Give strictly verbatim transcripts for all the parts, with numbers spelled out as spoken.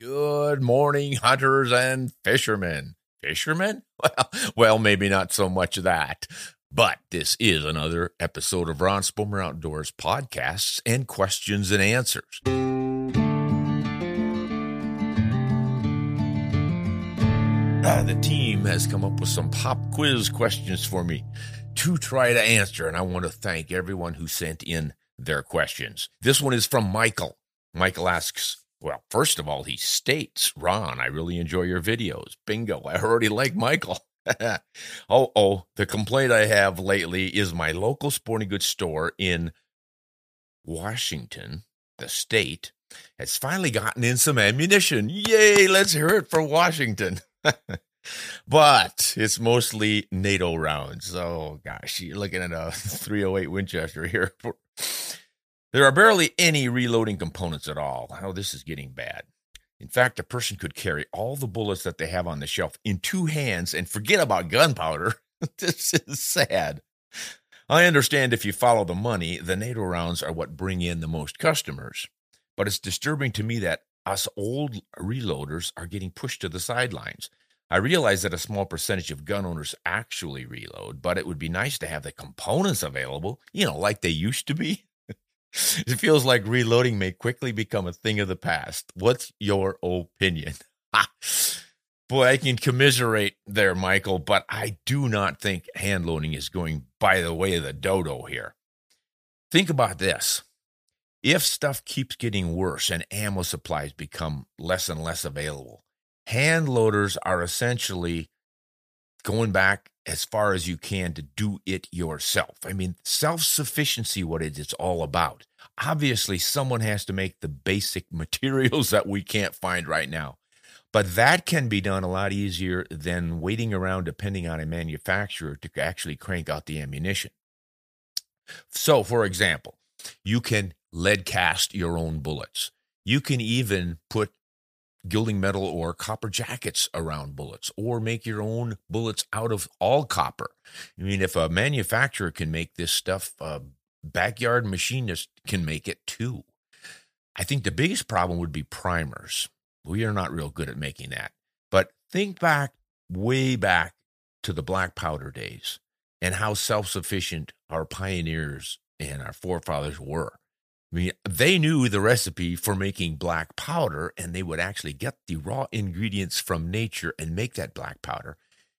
Good morning, hunters and fishermen. Fishermen? Well, well, maybe not so much of that. But this is another episode of Ron Spomer Outdoors podcasts and questions and answers. Ah, the team has come up with some pop quiz questions for me to try to answer, and I want to thank everyone who sent in their questions. This one is from Michael. Michael asks, well, first of all, he states, Ron, I really enjoy your videos. Bingo, I already like Michael. Uh-oh, the complaint I have lately is my local sporting goods store in Washington, the state, has finally gotten in some ammunition. Yay, let's hear it for Washington. But it's mostly NATO rounds. Oh, gosh, you're looking at a three oh eight Winchester here. There are barely any reloading components at all. Oh, this is getting bad. In fact, a person could carry all the bullets that they have on the shelf in two hands and forget about gunpowder. This is sad. I understand if you follow the money, the NATO rounds are what bring in the most customers. But it's disturbing to me that us old reloaders are getting pushed to the sidelines. I realize that a small percentage of gun owners actually reload, but it would be nice to have the components available, you know, like they used to be. It feels like reloading may quickly become a thing of the past. What's your opinion? Boy, I can commiserate there, Michael, but I do not think hand loading is going by the way of the dodo here. Think about this. If stuff keeps getting worse and ammo supplies become less and less available, hand loaders are essentially going back as far as you can to do it yourself. I mean, self-sufficiency, what it is all about. Obviously, someone has to make the basic materials that we can't find right now. But that can be done a lot easier than waiting around depending on a manufacturer to actually crank out the ammunition. So, for example, you can lead cast your own bullets. You can even put gilding metal or copper jackets around bullets, or make your own bullets out of all copper. I mean, if a manufacturer can make this stuff, a backyard machinist can make it too. I think the biggest problem would be primers. We are not real good at making that. But think back, way back to the black powder days and how self-sufficient our pioneers and our forefathers were. I mean, they knew the recipe for making black powder, and they would actually get the raw ingredients from nature and make that black powder.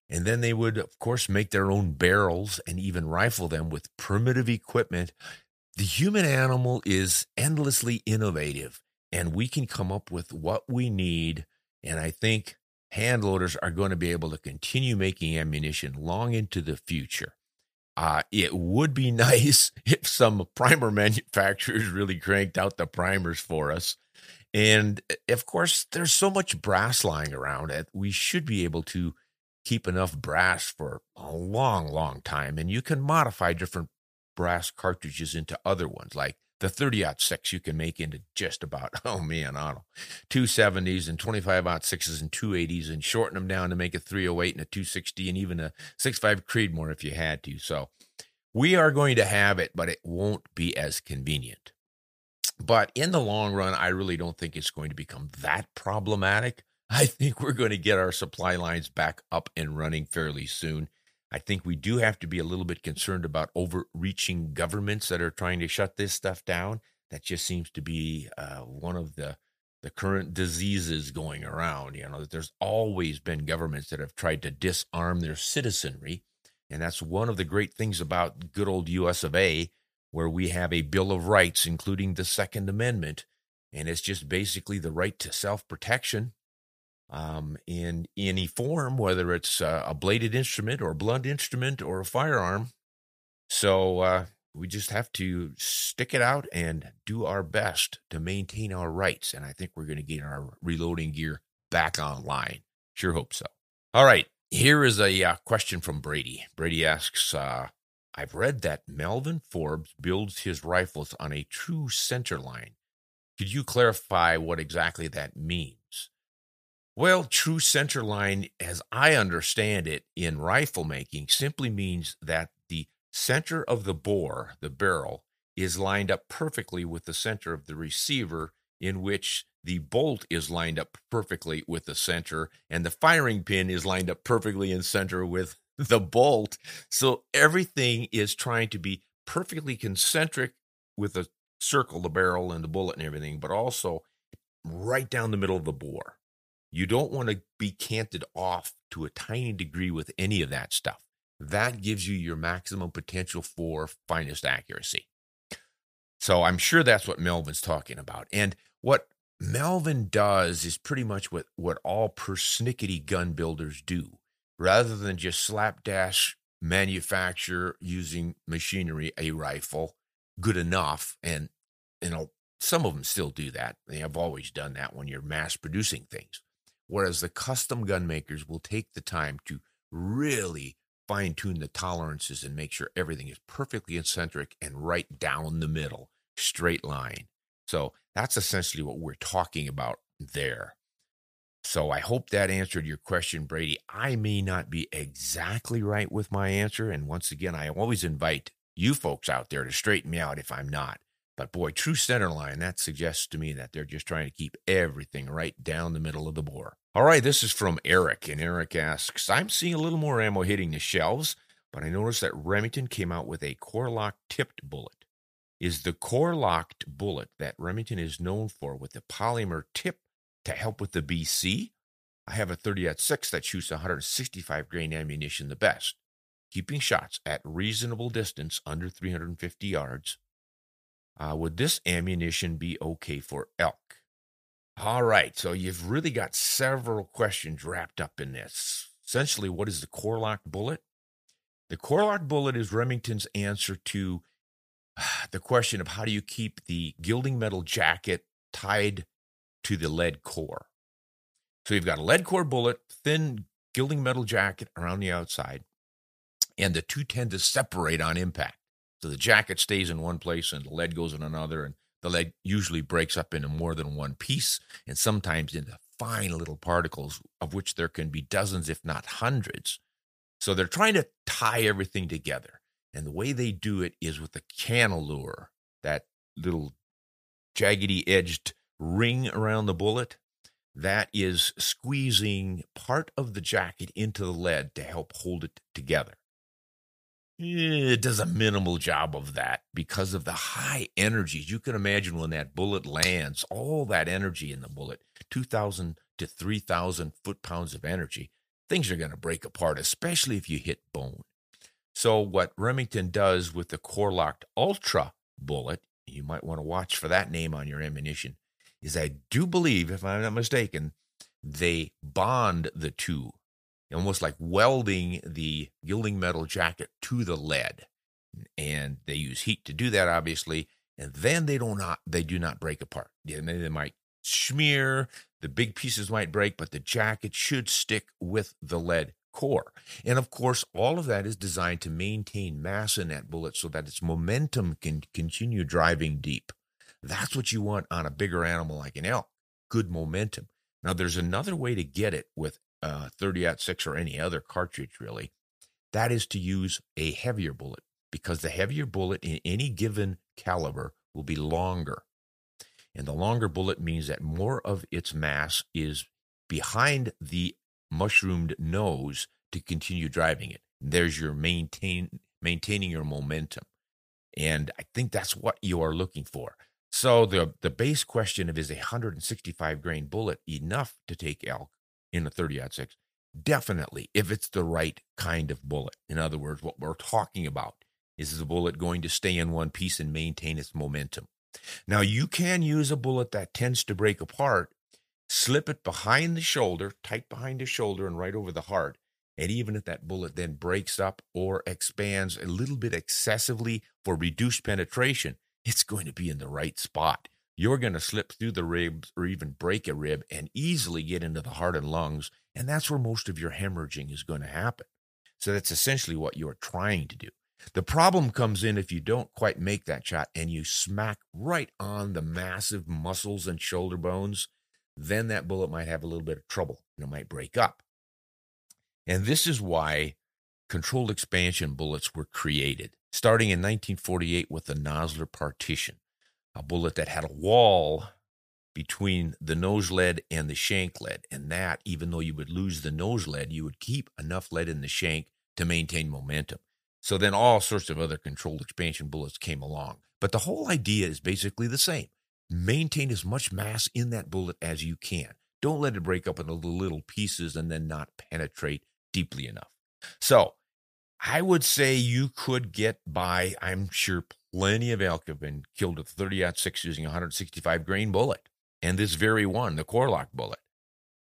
And then they would, of course, make their own barrels and even rifle them with primitive equipment. The human animal is endlessly innovative, and we can come up with what we need. And I think hand loaders are going to be able to continue making ammunition long into the future. Uh, it would be nice if some primer manufacturers really cranked out the primers for us. And, of course, there's so much brass lying around that we should be able to keep enough brass for a long, long time. And you can modify different brass cartridges into other ones, like the thirty oh six you can make into just about, oh man, I don't know, two seventies and twenty-five oh sixes and two eighties, and shorten them down to make a three oh eight and a two sixty and even a six point five Creedmoor if you had to. So we are going to have it, but it won't be as convenient. But in the long run, I really don't think it's going to become that problematic. I think we're going to get our supply lines back up and running fairly soon. I think we do have to be a little bit concerned about overreaching governments that are trying to shut this stuff down. That just seems to be uh, one of the the current diseases going around, you know, that there's always been governments that have tried to disarm their citizenry. And that's one of the great things about good old U S of A, where we have a Bill of Rights, including the Second Amendment. And it's just basically the right to self-protection um, in any form, whether it's uh, a bladed instrument or a blunt instrument or a firearm. So uh, we just have to stick it out and do our best to maintain our rights. And I think we're going to get our reloading gear back online. Sure hope so. All right. Here is a uh, question from Brady. Brady asks, uh, I've read that Melvin Forbes builds his rifles on a true center line. Could you clarify what exactly that means? Well, true center line, as I understand it in rifle making, simply means that the center of the bore, the barrel, is lined up perfectly with the center of the receiver, in which the bolt is lined up perfectly with the center, and the firing pin is lined up perfectly in center with the bolt. So everything is trying to be perfectly concentric with the circle, the barrel, and the bullet and everything, but also right down the middle of the bore. You don't want to be canted off to a tiny degree with any of that stuff. That gives you your maximum potential for finest accuracy. So I'm sure that's what Melvin's talking about. And what Melvin does is pretty much what, what all persnickety gun builders do. Rather than just slapdash manufacture using machinery a rifle good enough, and you know, some of them still do that. They have always done that when you're mass producing things. Whereas the custom gun makers will take the time to really fine tune the tolerances and make sure everything is perfectly eccentric and right down the middle, straight line. So that's essentially what we're talking about there. So I hope that answered your question, Brady. I may not be exactly right with my answer. And once again, I always invite you folks out there to straighten me out if I'm not. But boy, true center line, that suggests to me that they're just trying to keep everything right down the middle of the bore. All right, this is from Eric. And Eric asks, I'm seeing a little more ammo hitting the shelves, but I noticed that Remington came out with a Core-Lokt tipped bullet. Is the Core-Lokt bullet that Remington is known for with the polymer tip to help with the B C? I have a thirty oh six that shoots one sixty-five grain ammunition the best, keeping shots at reasonable distance under three hundred fifty yards. Uh, would this ammunition be okay for elk? All right, so you've really got several questions wrapped up in this. Essentially, what is the Core-Lokt bullet? The Core-Lokt bullet is Remington's answer to the question of how do you keep the gilding metal jacket tied to the lead core. So you've got a lead core bullet, thin gilding metal jacket around the outside, and the two tend to separate on impact. So the jacket stays in one place and the lead goes in another, and the lead usually breaks up into more than one piece and sometimes into fine little particles, of which there can be dozens, if not hundreds. So they're trying to tie everything together. And the way they do it is with a cannel lure, that little jaggedy edged ring around the bullet that is squeezing part of the jacket into the lead to help hold it together. It does a minimal job of that because of the high energies. You can imagine when that bullet lands, all that energy in the bullet, two thousand to three thousand foot-pounds of energy, things are going to break apart, especially if you hit bone. So what Remington does with the Core-Lokt Ultra bullet, you might want to watch for that name on your ammunition, is I do believe, if I'm not mistaken, they bond the two, almost like welding the gilding metal jacket to the lead. And they use heat to do that, obviously, and then they do not, they do not break apart. Then they might smear, the big pieces might break, but the jacket should stick with the lead core. And, of course, all of that is designed to maintain mass in that bullet so that its momentum can continue driving deep. That's what you want on a bigger animal like an elk, good momentum. Now, there's another way to get it with uh, thirty oh six or any other cartridge, really. That is to use a heavier bullet, because the heavier bullet in any given caliber will be longer. And the longer bullet means that more of its mass is behind the mushroomed nose to continue driving it. There's your maintain maintaining your momentum. And I think that's what you are looking for. So the, the base question of is a one sixty-five grain bullet enough to take elk in a thirty oh six? Definitely, if it's the right kind of bullet. In other words, what we're talking about is the bullet going to stay in one piece and maintain its momentum. Now, you can use a bullet that tends to break apart, slip it behind the shoulder, tight behind the shoulder and right over the heart. And even if that bullet then breaks up or expands a little bit excessively for reduced penetration, it's going to be in the right spot. You're going to slip through the ribs or even break a rib and easily get into the heart and lungs. And that's where most of your hemorrhaging is going to happen. So that's essentially what you're trying to do. The problem comes in if you don't quite make that shot and you smack right on the massive muscles and shoulder bones, then that bullet might have a little bit of trouble and it might break up. And this is why controlled expansion bullets were created, starting in nineteen forty-eight with the Nosler Partition, a bullet that had a wall between the nose lead and the shank lead. And that, even though you would lose the nose lead, you would keep enough lead in the shank to maintain momentum. So then all sorts of other controlled expansion bullets came along. But the whole idea is basically the same. Maintain as much mass in that bullet as you can. Don't let it break up into little pieces and then not penetrate deeply enough. So I would say you could get by. I'm sure plenty of elk have been killed with thirty oh six using a one sixty-five grain bullet. And this very one, the Core-Lokt bullet.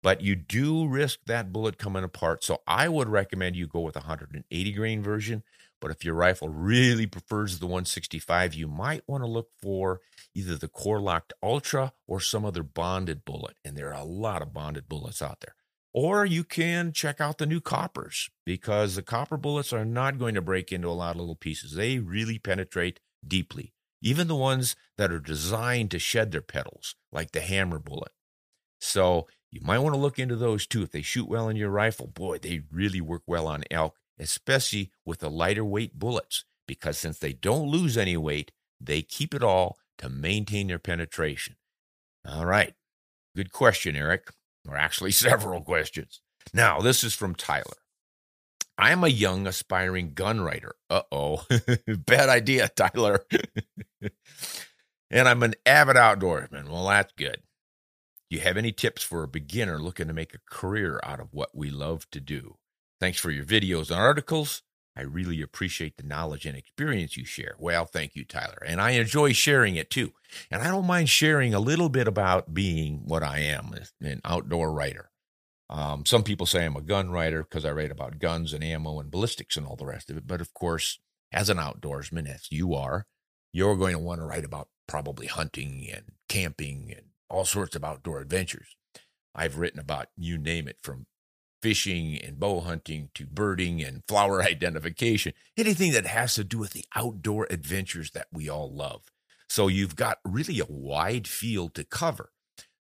But you do risk that bullet coming apart. So I would recommend you go with a one eighty grain version. But if your rifle really prefers the one sixty-five, you might want to look for either the Core-Lokt Ultra or some other bonded bullet. And there are a lot of bonded bullets out there. Or you can check out the new coppers, because the copper bullets are not going to break into a lot of little pieces. They really penetrate deeply. Even the ones that are designed to shed their petals, like the hammer bullet. So you might want to look into those too. If they shoot well in your rifle, boy, they really work well on elk, especially with the lighter weight bullets, because since they don't lose any weight, they keep it all to maintain their penetration. All right. Good question, Eric. Or actually several questions. Now, this is from Tyler. I'm a young aspiring gun writer. Uh-oh. Bad idea, Tyler. And I'm an avid outdoorsman. Well, that's good. Do you have any tips for a beginner looking to make a career out of what we love to do? Thanks for your videos and articles. I really appreciate the knowledge and experience you share. Well, thank you, Tyler. And I enjoy sharing it too. And I don't mind sharing a little bit about being what I am, an outdoor writer. Um, some people say I'm a gun writer because I write about guns and ammo and ballistics and all the rest of it. But of course, as an outdoorsman, as you are, you're going to want to write about probably hunting and camping and all sorts of outdoor adventures. I've written about, you name it, from fishing and bow hunting to birding and flower identification, anything that has to do with the outdoor adventures that we all love. So you've got really a wide field to cover.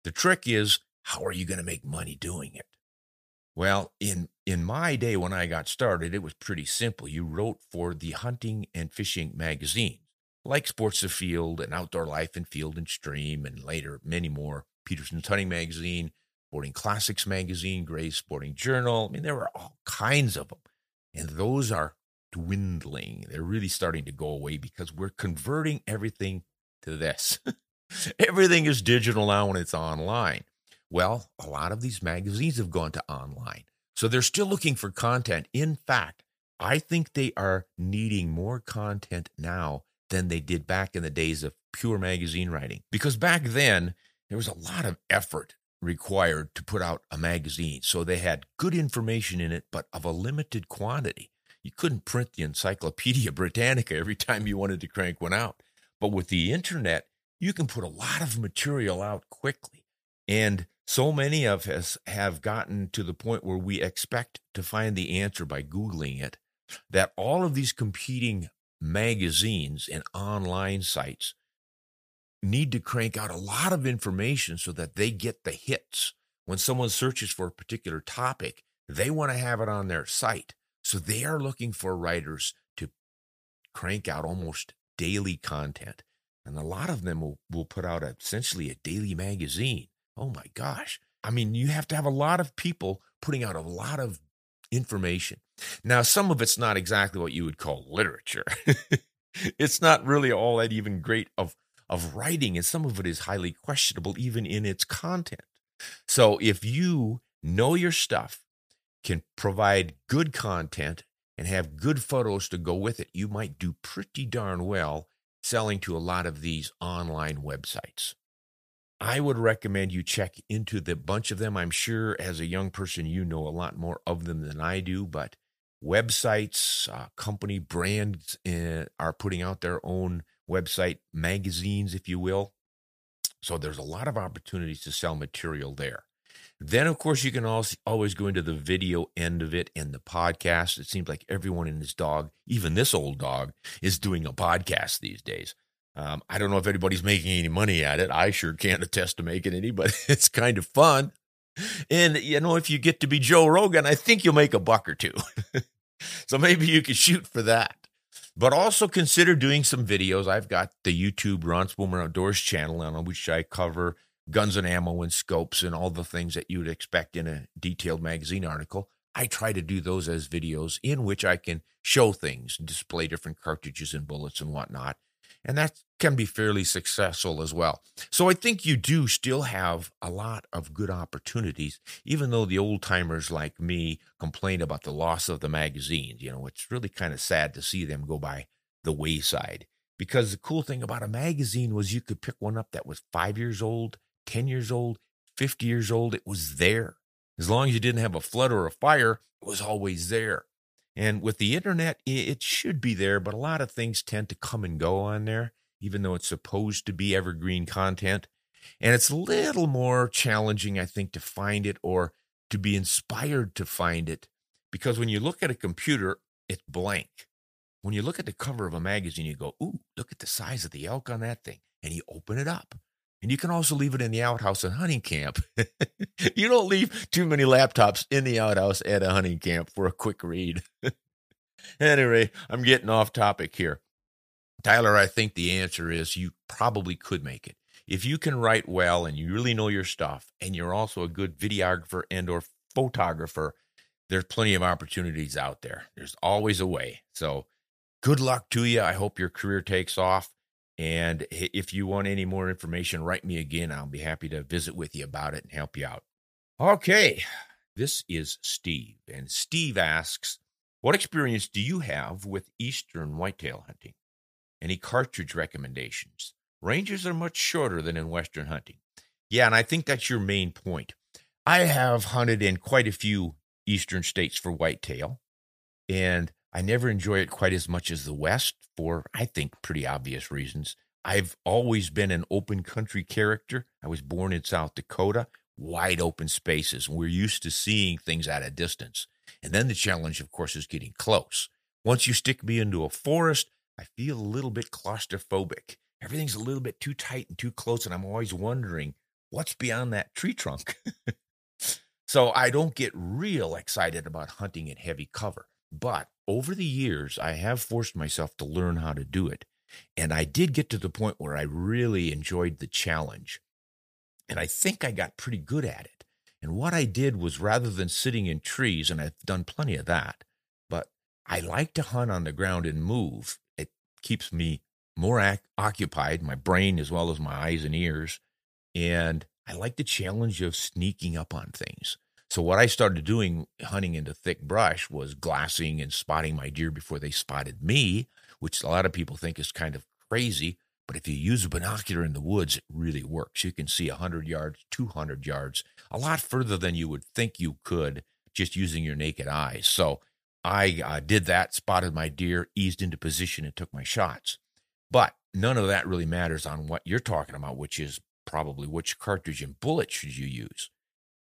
The trick is, how are you going to make money doing it? Well, in, in my day when I got started, it was pretty simple. You wrote for the hunting and fishing magazines, like Sports Afield and Outdoor Life and Field and Stream, and later many more, Peterson's Hunting Magazine, Sporting Classics Magazine, Gray's Sporting Journal. I mean, there were all kinds of them. And those are dwindling. They're really starting to go away because we're converting everything to this. Everything is digital now when it's online. Well, a lot of these magazines have gone to online. So they're still looking for content. In fact, I think they are needing more content now than they did back in the days of pure magazine writing. Because back then, there was a lot of effort required to put out a magazine. So they had good information in it, but of a limited quantity. You couldn't print the Encyclopedia Britannica every time you wanted to crank one out. But with the internet, you can put a lot of material out quickly. And so many of us have gotten to the point where we expect to find the answer by Googling it, that all of these competing magazines and online sites need to crank out a lot of information so that they get the hits. When someone searches for a particular topic, they want to have it on their site. So they are looking for writers to crank out almost daily content. And a lot of them will, will put out essentially a daily magazine. Oh my gosh. I mean, you have to have a lot of people putting out a lot of information. Now, some of it's not exactly what you would call literature. It's not really all that even great of of writing, and some of it is highly questionable even in its content. So if you know your stuff, can provide good content, and have good photos to go with it, you might do pretty darn well selling to a lot of these online websites. I would recommend you check into the bunch of them. I'm sure as a young person, you know a lot more of them than I do, but websites, uh, company brands uh, are putting out their own website magazines, if you will. So there's a lot of opportunities to sell material there. Then, of course, you can also always go into the video end of it and the podcast. It seems like everyone and his dog, even this old dog, is doing a podcast these days. Um, I don't know if anybody's making any money at it. I sure can't attest to making any, but it's kind of fun. And, you know, if you get to be Joe Rogan, I think you'll make a buck or two. So maybe you could shoot for that. But also consider doing some videos. I've got the YouTube Ron Spomer Outdoors channel on which I cover guns and ammo and scopes and all the things that you'd expect in a detailed magazine article. I try to do those as videos in which I can show things, display different cartridges and bullets and whatnot. And that can be fairly successful as well. So I think you do still have a lot of good opportunities, even though the old timers like me complain about the loss of the magazines. You know, it's really kind of sad to see them go by the wayside, because the cool thing about a magazine was you could pick one up that was five years old, ten years old, fifty years old. It was there. As long as you didn't have a flood or a fire, it was always there. And with the internet, it should be there, but a lot of things tend to come and go on there, even though it's supposed to be evergreen content. And it's a little more challenging, I think, to find it or to be inspired to find it, because when you look at a computer, it's blank. When you look at the cover of a magazine, you go, ooh, look at the size of the elk on that thing, and you open it up. And you can also leave it in the outhouse and hunting camp. You don't leave too many laptops in the outhouse at a hunting camp for a quick read. Anyway, I'm getting off topic here. Tyler, I think the answer is you probably could make it. If you can write well and you really know your stuff, and you're also a good videographer and or photographer, there's plenty of opportunities out there. There's always a way. So good luck to you. I hope your career takes off. And if you want any more information, write me again. I'll be happy to visit with you about it and help you out. Okay, this is Steve. And Steve asks, what experience do you have with eastern whitetail hunting? Any cartridge recommendations? Ranges are much shorter than in western hunting. Yeah, and I think that's your main point. I have hunted in quite a few eastern states for whitetail, and I never enjoy it quite as much as the West for, I think, pretty obvious reasons. I've always been an open country character. I was born in South Dakota, wide open spaces, and we're used to seeing things at a distance. And then the challenge, of course, is getting close. Once you stick me into a forest, I feel a little bit claustrophobic. Everything's a little bit too tight and too close, and I'm always wondering, what's beyond that tree trunk? So I don't get real excited about hunting at heavy cover. But over the years, I have forced myself to learn how to do it. And I did get to the point where I really enjoyed the challenge. And I think I got pretty good at it. And what I did was, rather than sitting in trees, and I've done plenty of that, but I like to hunt on the ground and move. It keeps me more ac- occupied, my brain as well as my eyes and ears. And I like the challenge of sneaking up on things. So what I started doing hunting into thick brush was glassing and spotting my deer before they spotted me, which a lot of people think is kind of crazy. But if you use a binocular in the woods, it really works. You can see one hundred yards, two hundred yards, a lot further than you would think you could just using your naked eyes. So I uh, did that, spotted my deer, eased into position, and took my shots. But none of that really matters on what you're talking about, which is probably which cartridge and bullet should you use.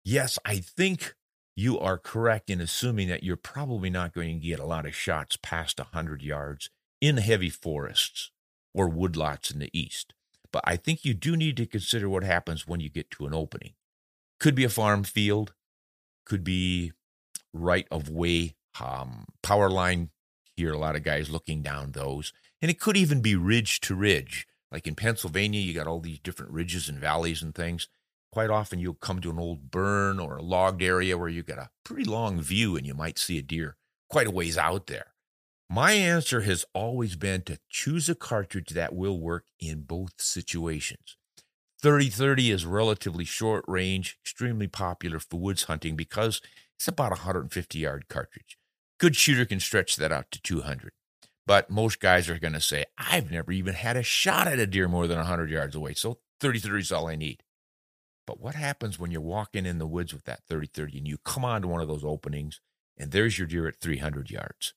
Yes, I think you are correct in assuming that you're probably not going to get a lot of shots past one hundred yards in heavy forests or woodlots in the east. But I think you do need to consider what happens when you get to an opening. Could be a farm field, could be right-of-way um, power line. Here, a lot of guys looking down those. And it could even be ridge to ridge. Like in Pennsylvania, you got all these different ridges and valleys and things. Quite often you'll come to an old burn or a logged area where you get a pretty long view and you might see a deer quite a ways out there. My answer has always been to choose a cartridge that will work in both situations. thirty thirty is relatively short range, extremely popular for woods hunting because it's about a one hundred fifty yard cartridge. Good shooter can stretch that out to two hundred. But most guys are going to say, I've never even had a shot at a deer more than one hundred yards away, so thirty thirty is all I need. But what happens when you're walking in the woods with that thirty thirty and you come onto one of those openings and there's your deer at three hundred yards?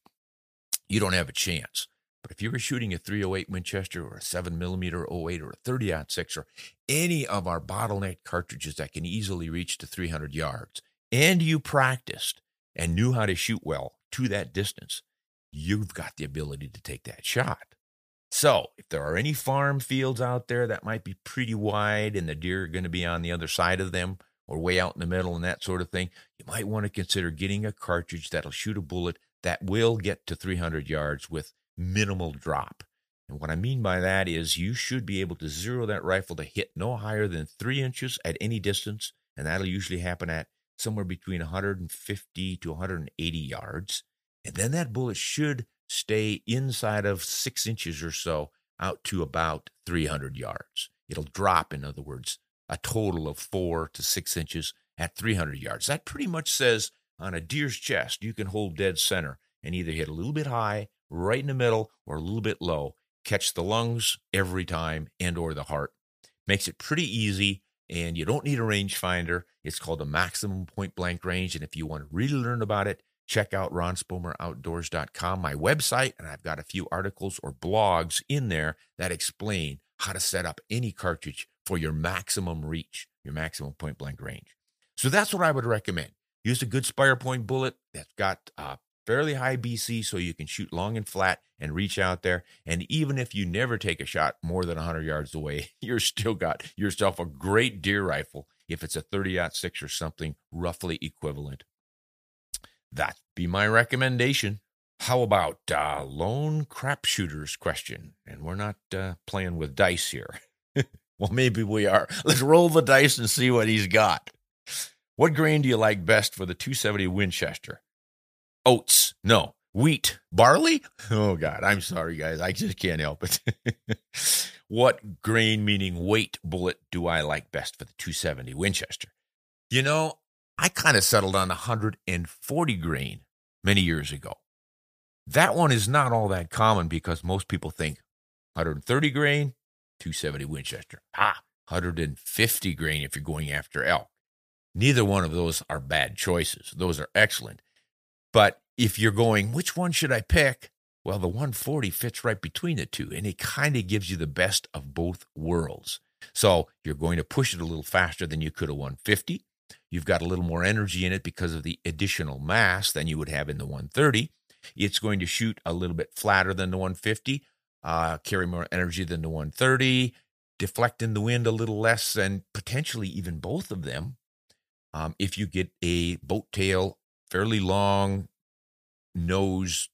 You don't have a chance. But if you were shooting a three oh eight Winchester or a seven millimeter oh eight or a thirty oh six or any of our bottleneck cartridges that can easily reach to three hundred yards, and you practiced and knew how to shoot well to that distance, you've got the ability to take that shot. So if there are any farm fields out there that might be pretty wide and the deer are going to be on the other side of them or way out in the middle and that sort of thing, you might want to consider getting a cartridge that'll shoot a bullet that will get to three hundred yards with minimal drop. And what I mean by that is you should be able to zero that rifle to hit no higher than three inches at any distance, and that'll usually happen at somewhere between one hundred fifty to one hundred eighty yards. And then that bullet should stay inside of six inches or so out to about three hundred yards. It'll drop, in other words, a total of four to six inches at three hundred yards. That pretty much says on a deer's chest, you can hold dead center and either hit a little bit high, right in the middle, or a little bit low, catch the lungs every time and or the heart. Makes it pretty easy, and you don't need a rangefinder. It's called a maximum point-blank range, and if you want to really learn about it, check out ron spomer outdoors dot com, my website, and I've got a few articles or blogs in there that explain how to set up any cartridge for your maximum reach, your maximum point-blank range. So that's what I would recommend. Use a good Spire Point bullet that's got uh, fairly high B C so you can shoot long and flat and reach out there. And even if you never take a shot more than one hundred yards away, you're still got yourself a great deer rifle if it's a thirty oh six or something roughly equivalent. That'd be my recommendation. How about uh, lone crap shooters question? And we're not uh, playing with dice here. Well, maybe we are. Let's roll the dice and see what he's got. What grain do you like best for the two seventy Winchester? Oats. No. Wheat. Barley? Oh, God. I'm sorry, guys. I just can't help it. What grain, meaning weight, bullet do I like best for the two seventy Winchester? You know, I kind of settled on one hundred forty grain many years ago. That one is not all that common because most people think one hundred thirty grain, two seventy Winchester. Ah, one hundred fifty grain if you're going after elk. Neither one of those are bad choices. Those are excellent. But if you're going, which one should I pick? Well, the one forty fits right between the two, and it kind of gives you the best of both worlds. So you're going to push it a little faster than you could a one fifty. You've got a little more energy in it because of the additional mass than you would have in the one thirty. It's going to shoot a little bit flatter than the one fifty, uh, carry more energy than the one thirty, deflect in the wind a little less, and potentially even both of them. Um, if you get a boat tail, fairly long nose,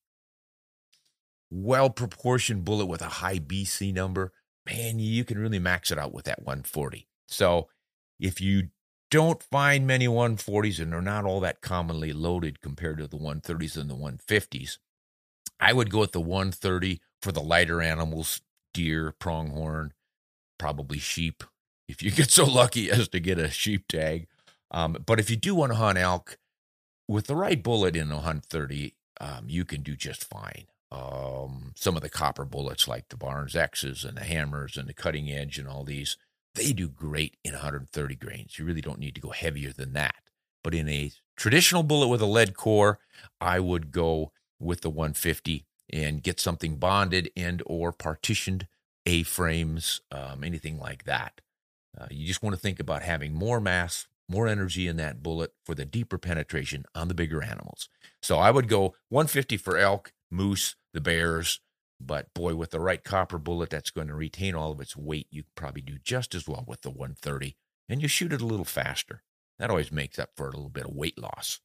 well-proportioned bullet with a high B C number, man, you can really max it out with that one forty. So if you don't find many one forties, and they're not all that commonly loaded compared to the one thirties and the one fifties, I would go with the one thirty for the lighter animals, deer, pronghorn, probably sheep, if you get so lucky as to get a sheep tag. Um, but if you do want to hunt elk, with the right bullet in a one thirty, um, you can do just fine. Um, some of the copper bullets like the Barnes X's and the hammers and the Cutting Edge and all these, they do great in one thirty grains. You really don't need to go heavier than that. But in a traditional bullet with a lead core, I would go with the one fifty and get something bonded and or partitioned, A-frames, um, anything like that. Uh, you just want to think about having more mass, more energy in that bullet for the deeper penetration on the bigger animals. So I would go one fifty for elk, moose, the bears, but boy, with the right copper bullet that's going to retain all of its weight, you probably do just as well with the one thirty, and you shoot it a little faster. That always makes up for a little bit of weight loss.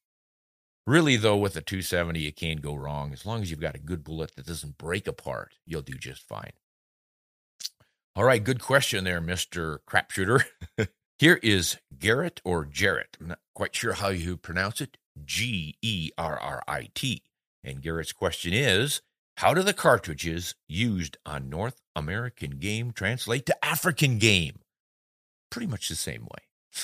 Really, though, with the two seventy, you can't go wrong. As long as you've got a good bullet that doesn't break apart, you'll do just fine. All right, good question there, Mister Crapshooter. Here is Garrett or Jarrett. I'm not quite sure how you pronounce it. G E R R I T. And Garrett's question is, How do the cartridges used on North American game translate to African game? Pretty much the same way.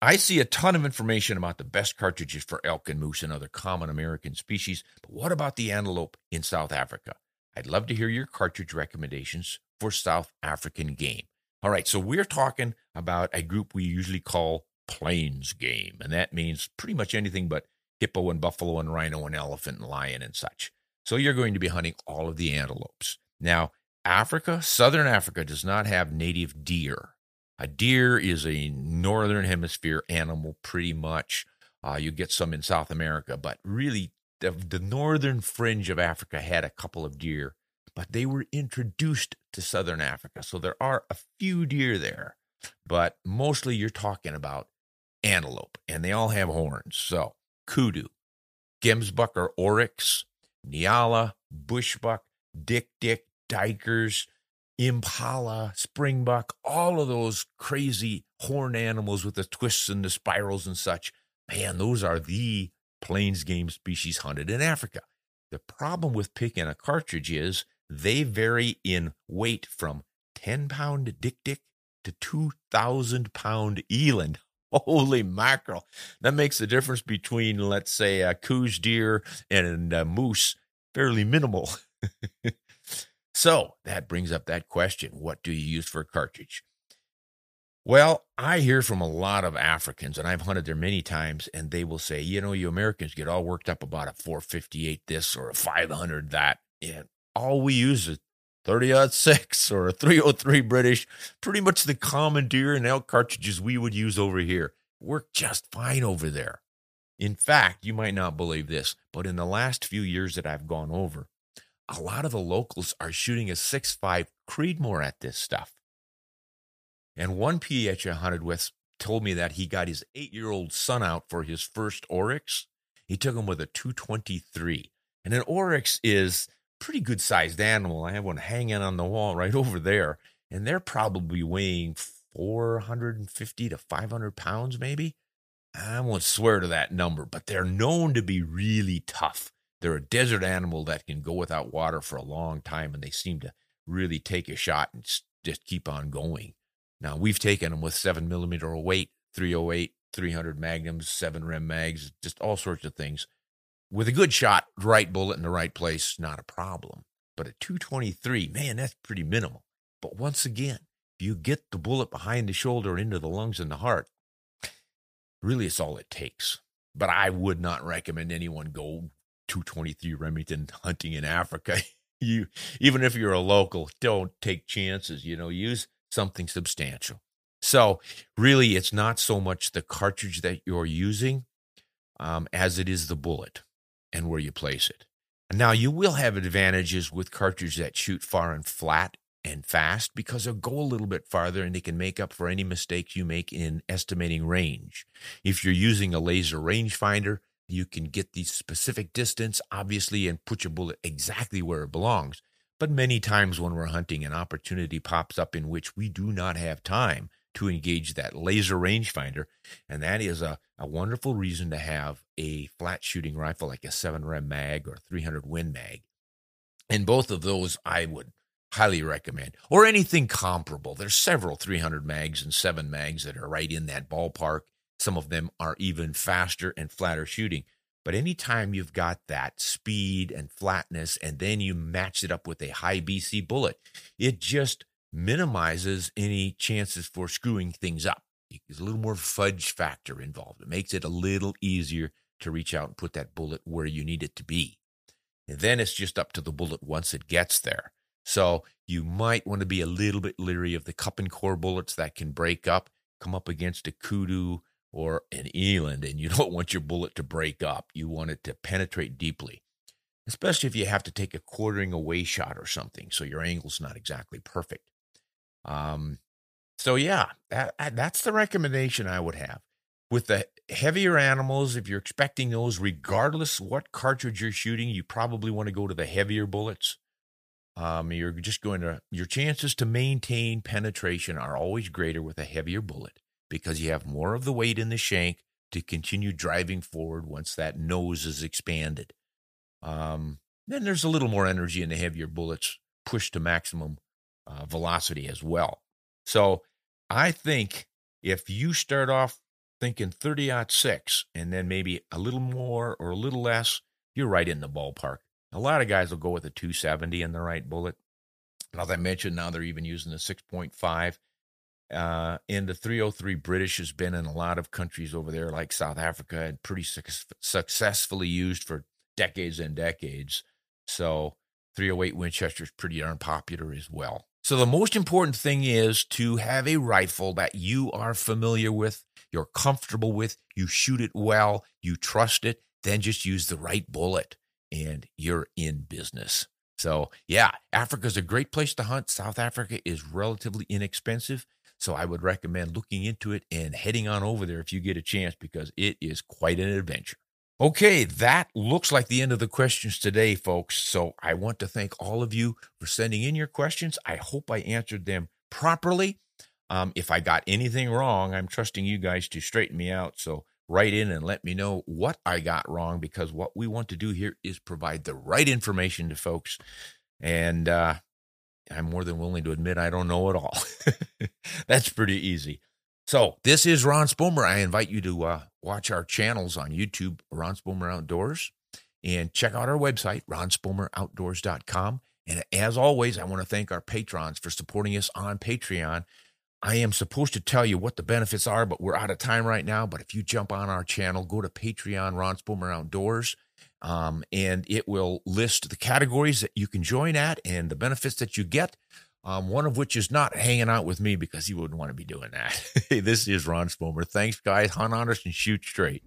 I see a ton of information about the best cartridges for elk and moose and other common American species, but what about the antelope in South Africa? I'd love to hear your cartridge recommendations for South African game. All right, so we're talking about a group we usually call plains game, and that means pretty much anything but hippo and buffalo and rhino and elephant and lion and such. So you're going to be hunting all of the antelopes. Now, Africa, southern Africa, does not have native deer. A deer is a northern hemisphere animal pretty much. Uh, you get some in South America, but really the, the northern fringe of Africa had a couple of deer, but they were introduced to southern Africa. So there are a few deer there, but mostly you're talking about antelope, and they all have horns. So kudu, gemsbuck or oryx, Niala, bushbuck, dick dick, dikers, impala, springbuck, all of those crazy horn animals with the twists and the spirals and such. Man, those are the plains game species hunted in Africa. The problem with picking a cartridge is they vary in weight from ten pound dick dick to two thousand pound eland. Holy mackerel. That makes the difference between, let's say, a coos deer and a moose fairly minimal. So that brings up that question. What do you use for a cartridge? Well, I hear from a lot of Africans, and I've hunted there many times, and they will say, you know, you Americans get all worked up about a four fifty-eight this or a five hundred that, and all we use is thirty oh six or a three oh three British, pretty much the common deer and elk cartridges we would use over here. Work just fine over there. In fact, you might not believe this, but in the last few years that I've gone over, a lot of the locals are shooting a six point five Creedmoor at this stuff. And one P H I hunted with told me that he got his eight-year-old son out for his first oryx. He took him with a two twenty-three. And an oryx is pretty good-sized animal. I have one hanging on the wall right over there, and they're probably weighing four fifty to five hundred pounds maybe. I won't swear to that number, but they're known to be really tough. They're a desert animal that can go without water for a long time, and they seem to really take a shot and just keep on going. Now, we've taken them with seven millimeter weight, three oh eight, three hundred magnums, seven rim mags, just all sorts of things. With a good shot, right bullet in the right place, not a problem. But at two twenty-three, man, that's pretty minimal. But once again, if you get the bullet behind the shoulder into the lungs and the heart, really it's all it takes. But I would not recommend anyone go two twenty-three Remington hunting in Africa. You, even if you're a local, don't take chances. You know, use something substantial. So really, it's not so much the cartridge that you're using um, as it is the bullet and where you place it. Now, you will have advantages with cartridges that shoot far and flat and fast because they'll go a little bit farther and they can make up for any mistakes you make in estimating range. If you're using a laser rangefinder, you can get the specific distance, obviously, and put your bullet exactly where it belongs. But many times when we're hunting, an opportunity pops up in which we do not have time to engage that laser rangefinder, and that is a, a wonderful reason to have a flat shooting rifle like a seven rim mag or three hundred Win mag. And both of those I would highly recommend, or anything comparable. There's several three hundred mags and seven mags that are right in that ballpark. Some of them are even faster and flatter shooting. But anytime you've got that speed and flatness, and then you match it up with a high B C bullet, it just minimizes any chances for screwing things up. There's a little more fudge factor involved. It makes it a little easier to reach out and put that bullet where you need it to be. And then it's just up to the bullet once it gets there. So you might want to be a little bit leery of the cup and core bullets that can break up, come up against a kudu or an eland, and you don't want your bullet to break up. You want it to penetrate deeply, especially if you have to take a quartering away shot or something, so your angle's not exactly perfect. Um, so yeah, that, that's the recommendation I would have. With the heavier animals, if you're expecting those, regardless what cartridge you're shooting, you probably want to go to the heavier bullets. Um, you're just going to, your chances to maintain penetration are always greater with a heavier bullet, because you have more of the weight in the shank to continue driving forward once that nose is expanded. Um, Then there's a little more energy in the heavier bullets pushed to maximum uh, velocity as well. So I think if you start off thinking thirty aught six and then maybe a little more or a little less, you're right in the ballpark. A lot of guys will go with a two seventy in the right bullet. And as I mentioned, now they're even using the six point five. Uh, and the three oh three British has been in a lot of countries over there, like South Africa, and pretty su- successfully used for decades and decades. So three oh eight Winchester is pretty darn popular as well. So the most important thing is to have a rifle that you are familiar with, you're comfortable with, you shoot it well, you trust it, then just use the right bullet and you're in business. So yeah, Africa's a great place to hunt. South Africa is relatively inexpensive. So I would recommend looking into it and heading on over there if you get a chance, because it is quite an adventure. Okay, that looks like the end of the questions today, folks. So I want to thank all of you for sending in your questions. I hope I answered them properly. Um, if I got anything wrong, I'm trusting you guys to straighten me out. So write in and let me know what I got wrong, because what we want to do here is provide the right information to folks. And uh, I'm more than willing to admit I don't know it all. That's pretty easy. So this is Ron Spomer. I invite you to uh, watch our channels on YouTube, Ron Spomer Outdoors, and check out our website, ron spomer outdoors dot com. And as always, I want to thank our patrons for supporting us on Patreon. I am supposed to tell you what the benefits are, but we're out of time right now. But if you jump on our channel, go to Patreon, Ron Spomer Outdoors, um, and it will list the categories that you can join at and the benefits that you get. Um, one of which is not hanging out with me, because he wouldn't want to be doing that. Hey, this is Ron Spomer. Thanks, guys. Hunt honest and shoot straight.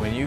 When you